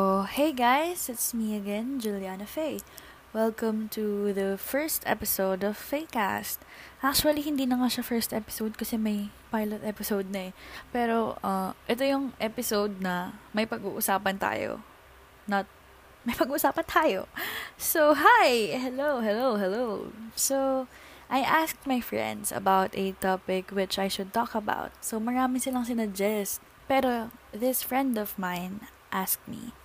So, hey guys, it's me again, Juliana Faye. Welcome to the first episode of FayeCast. Actually, hindi na nga siya first episode kasi may pilot episode na eh. Pero, ito yung episode na may pag-uusapan tayo. So, hi! Hello! So, I asked my friends about a topic which I should talk about. So, marami silang sinuggest. Pero, this friend of mine asked me,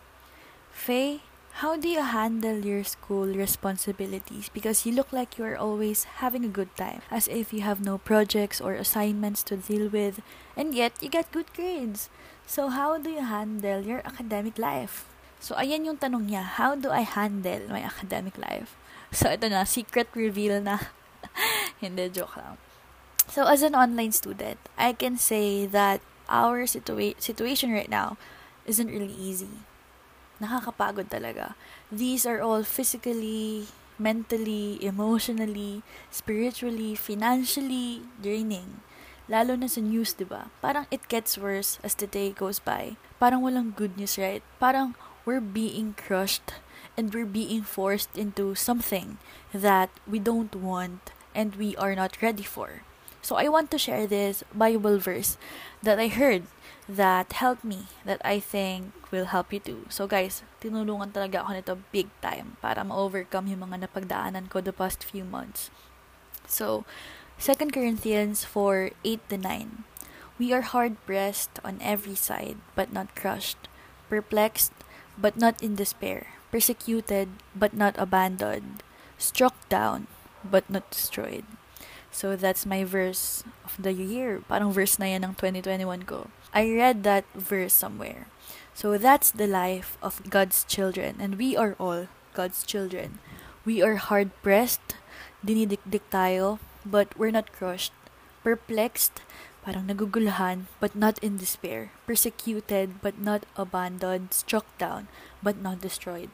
Faye, how do you handle your school responsibilities? Because you look like you are always having a good time, as if you have no projects or assignments to deal with, and yet you get good grades. So how do you handle your academic life? So ayan yung tanong niya, how do I handle my academic life? So ito na, secret reveal na. Hindi, joke lang. So as an online student, I can say that our situation right now isn't really easy. Nakakapagod talaga. These are all physically, mentally, emotionally, spiritually, financially draining. Lalo na sa news, diba? Parang it gets worse as the day goes by. Parang walang good news, right? Parang we're being crushed and we're being forced into something that we don't want and we are not ready for. So I want to share this Bible verse that I heard that helped me, that I think will help you too. So guys, tinulungan talaga ako nito big time para ma-overcome yung mga napagdaanan ko the past few months. So, 2 Corinthians 4, 8-9. We are hard-pressed on every side, but not crushed. Perplexed, but not in despair. Persecuted, but not abandoned. Struck down, but not destroyed. So, that's my verse of the year. Parang verse na yan ng 2021 ko. I read that verse somewhere. So, that's the life of God's children. And we are all God's children. We are hard-pressed. Dinidikdik tayo. But we're not crushed. Perplexed. Parang naguguluhan. But not in despair. Persecuted. But not abandoned. Struck down. But not destroyed.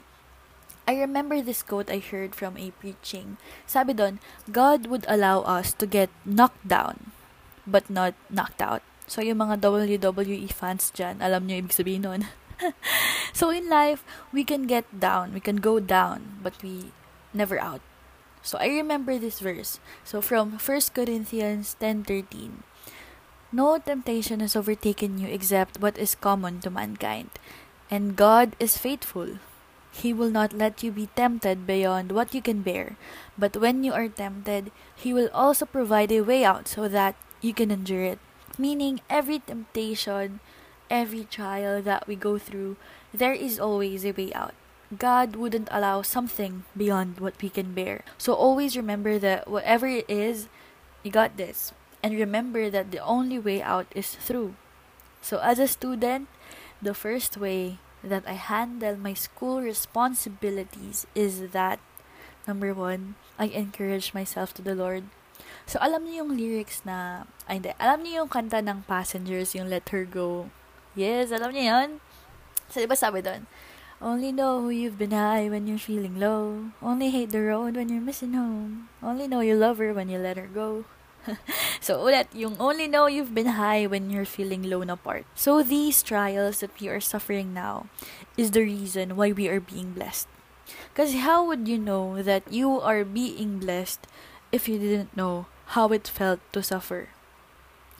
I remember this quote I heard from a preaching. Sabi doon, God would allow us to get knocked down, but not knocked out. So, yung mga WWE fans dyan, alam nyo ibig sabihin nun. So, in life, we can get down, we can go down, but we never out. So, I remember this verse. So, from 1 Corinthians 10.13, no temptation has overtaken you except what is common to mankind. And God is faithful. He will not let you be tempted beyond what you can bear. But when you are tempted, He will also provide a way out so that you can endure it. Meaning, every temptation, every trial that we go through, there is always a way out. God wouldn't allow something beyond what we can bear. So always remember that whatever it is, you got this. And remember that the only way out is through. So as a student, the first way that I handle my school responsibilities is that, number one, I encourage myself to the Lord. So, alam niyo yung lyrics na, alam niyo yung kanta ng Passengers, yung Let Her Go. Yes, alam niyo yun? So, diba sabi doon? Only know you've been high when you're feeling low. Only hate the road when you're missing home. Only know you love her when you let her go. So, ulit, yung only know you've been high when you're feeling lone apart. So, these trials that we are suffering now is the reason why we are being blessed. Because how would you know that you are being blessed if you didn't know how it felt to suffer?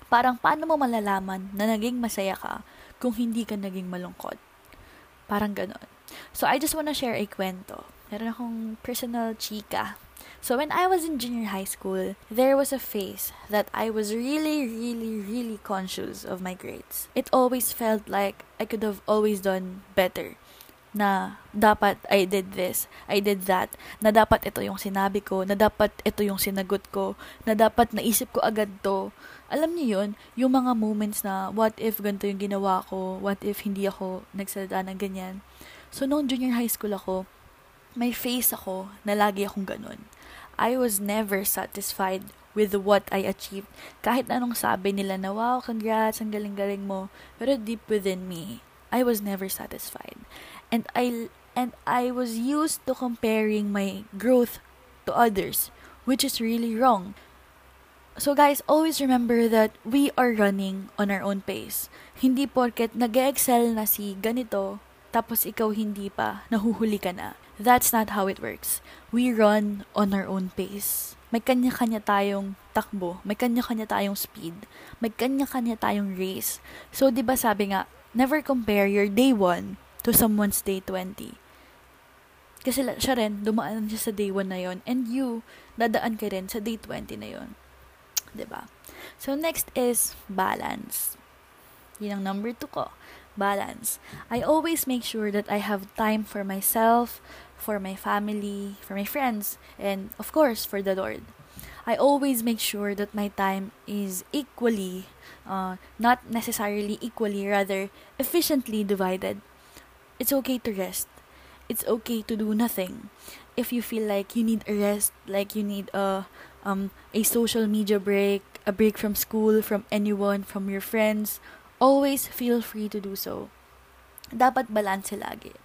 Parang paano mo malalaman na naging masaya ka kung hindi ka naging malungkot? Parang ganon. So, I just wanna share a kwento. Meron akong personal chika. So, when I was in junior high school, there was a phase that I was really conscious of my grades. It always felt like I could have always done better. Na dapat I did this, I did that. Na dapat ito yung sinabi ko, na dapat ito yung sinagot ko, na dapat naisip ko agad to. Alam niyo yun, yung mga moments na what if ganito yung ginawa ko, what if hindi ako nagsalita ng ganyan. So, noong junior high school ako, may face ako na lagi akong ganun. I was never satisfied with what I achieved. Kahit anong sabi nila na, wow, congrats, ang galing-galing mo. Pero deep within me, I was never satisfied. And I was used to comparing my growth to others, which is really wrong. So guys, always remember that we are running on our own pace. Hindi porket nag-excel na si ganito, tapos ikaw hindi pa, nahuhuli ka na. That's not how it works. We run on our own pace. May kanya-kanya tayong takbo, may kanya-kanya tayong speed, may kanya-kanya tayong race. So, di ba sabi nga, never compare your day 1 to someone's day 20. Kasi siya rin, dumaan siya sa day 1 na yon, and you, dadaan ka rin sa day 20 na yon. Diba? So, next is balance. Yun ang number 2 ko. Balance. I always make sure that I have time for myself, for my family, for my friends, and of course, for the Lord. I always make sure that my time is equally, not necessarily equally, rather efficiently divided. It's okay to rest. It's okay to do nothing. If you feel like you need a rest, like you need a social media break, a break from school, from anyone, from your friends, always feel free to do so. Dapat balanse lagi.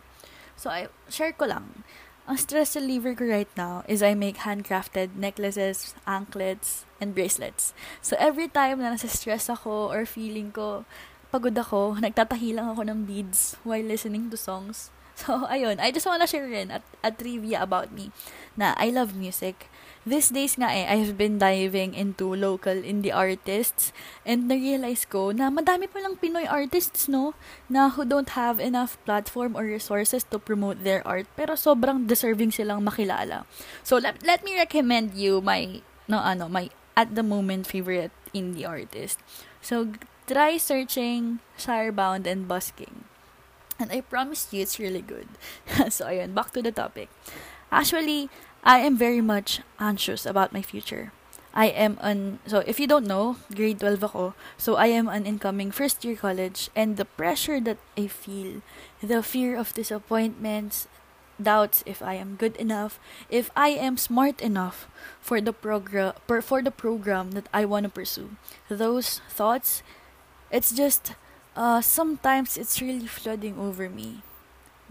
So, share ko lang. Ang stress reliever ko right now is I make handcrafted necklaces, anklets, and bracelets. So, every time na nasa-stress ako or feeling ko, pagod ako, nagtatahi lang ako ng beads while listening to songs. So, ayun. I just wanna share rin a trivia about me na I love music. These days nga I've been diving into local indie artists and na-realize ko na madami palang Pinoy artists, no? Na who don't have enough platform or resources to promote their art pero sobrang deserving silang makilala. So, let me recommend you my at the moment favorite indie artist. So, try searching Shirebound and Busking. And I promise you, it's really good. So, ayun, back to the topic. Actually, I am very much anxious about my future. So, if you don't know, grade 12 ako. So, I am an incoming first-year college. And the pressure that I feel, the fear of disappointments, doubts if I am good enough, if I am smart enough for the program that I want to pursue. Those thoughts, it's just... sometimes it's really flooding over me.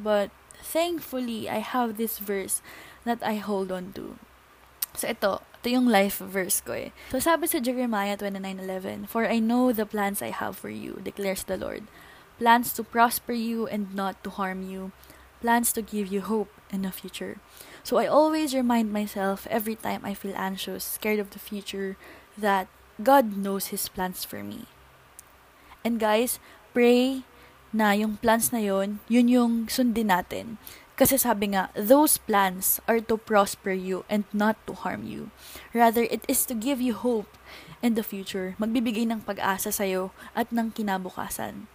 But thankfully, I have this verse that I hold on to. So ito yung life verse ko eh. So sabi sa Jeremiah 29:11, "For I know the plans I have for you, declares the Lord. Plans to prosper you and not to harm you. Plans to give you hope in the future." So I always remind myself every time I feel anxious, scared of the future, that God knows His plans for me. And guys, pray na yung plans na yun yung sundin natin. Kasi sabi nga, those plans are to prosper you and not to harm you. Rather, it is to give you hope in the future. Magbibigay ng pag-asa sa'yo at ng kinabukasan.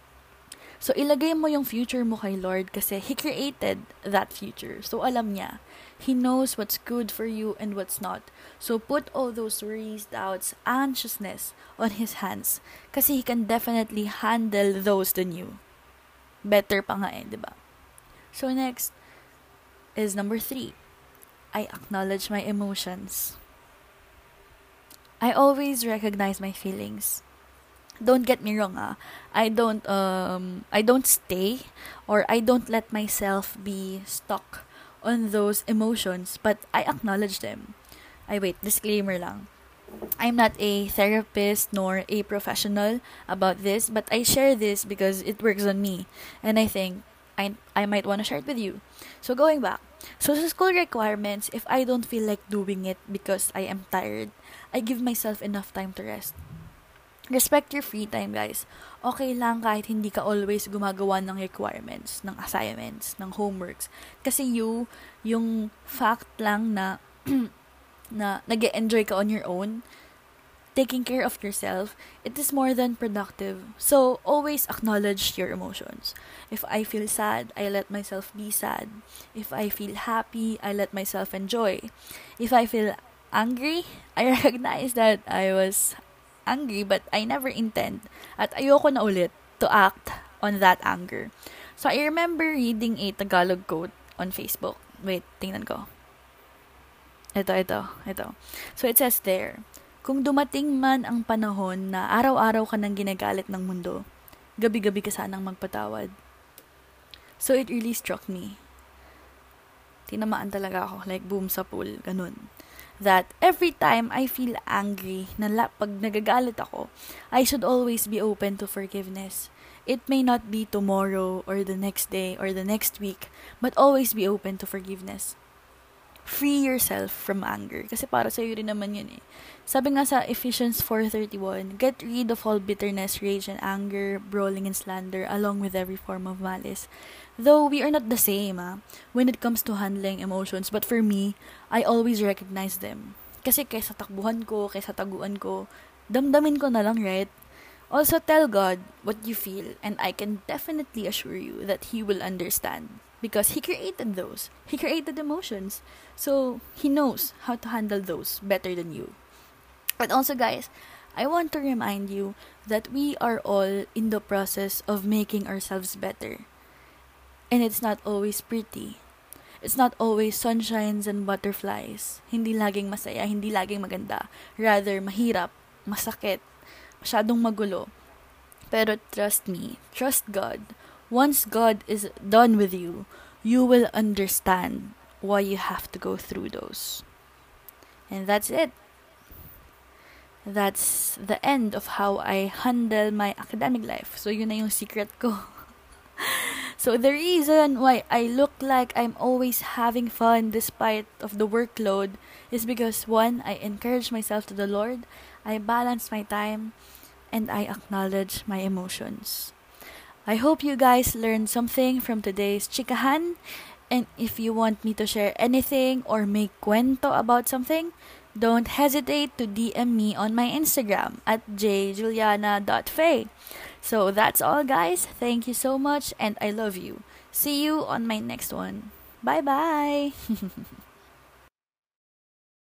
So, ilagay mo yung future mo kay Lord kasi He created that future. So, alam niya. He knows what's good for you and what's not. So, put all those worries, doubts, anxiousness on His hands. Kasi He can definitely handle those than you. Better pa nga eh, diba? So, next is number 3. I acknowledge my emotions. I always recognize my feelings. Don't get me wrong, I don't stay or I don't let myself be stuck on those emotions, but I acknowledge them. Disclaimer lang. I'm not a therapist nor a professional about this, but I share this because it works on me and I think I might want to share it with you. So going back, so sa school requirements, if I don't feel like doing it because I am tired, I give myself enough time to rest. Respect your free time, guys. Okay lang kahit hindi ka always gumagawa ng requirements, ng assignments, ng homeworks. Kasi yung fact lang na, na nag-e-enjoy ka on your own, taking care of yourself, it is more than productive. So, always acknowledge your emotions. If I feel sad, I let myself be sad. If I feel happy, I let myself enjoy. If I feel angry, I recognize that I was angry, but I never intend at ayoko na ulit to act on that anger. So, I remember reading a Tagalog quote on Facebook. Wait, tingnan ko. Ito. So, it says there, "Kung dumating man ang panahon na araw-araw ka nang ginagalit ng mundo, gabi-gabi ka sanang magpatawad." So, it really struck me. Tinamaan talaga ako, like boom sa pool, ganun. That every time I feel angry, pag nagagalit ako, I should always be open to forgiveness. It may not be tomorrow or the next day or the next week, but always be open to forgiveness. Free yourself from anger. Kasi para sa'yo rin naman yun eh. Sabi nga sa Ephesians 4:31, get rid of all bitterness, rage, and anger, brawling, and slander, along with every form of malice. Though we are not the same when it comes to handling emotions, but for me, I always recognize them. Kasi kaysa takbuhan ko, kaysa taguan ko, damdamin ko na lang, right? Also, tell God what you feel, and I can definitely assure you that He will understand. Because He created those. He created emotions. So, He knows how to handle those better than you. But also, guys, I want to remind you that we are all in the process of making ourselves better. And it's not always pretty. It's not always sunshines and butterflies. Hindi laging masaya, hindi laging maganda. Rather, mahirap, masakit, masyadong magulo. Pero trust me, trust God. Once God is done with you, you will understand why you have to go through those. And that's it. That's the end of how I handle my academic life. So, yun na yung secret ko. So, the reason why I look like I'm always having fun despite of the workload is because, one, I encourage myself to the Lord, I balance my time, and I acknowledge my emotions. I hope you guys learned something from today's chikahan, and if you want me to share anything or make kwento about something, don't hesitate to DM me on my Instagram at jjuliana.faye. So that's all, guys. Thank you so much, and I love you. See you on my next one. Bye-bye!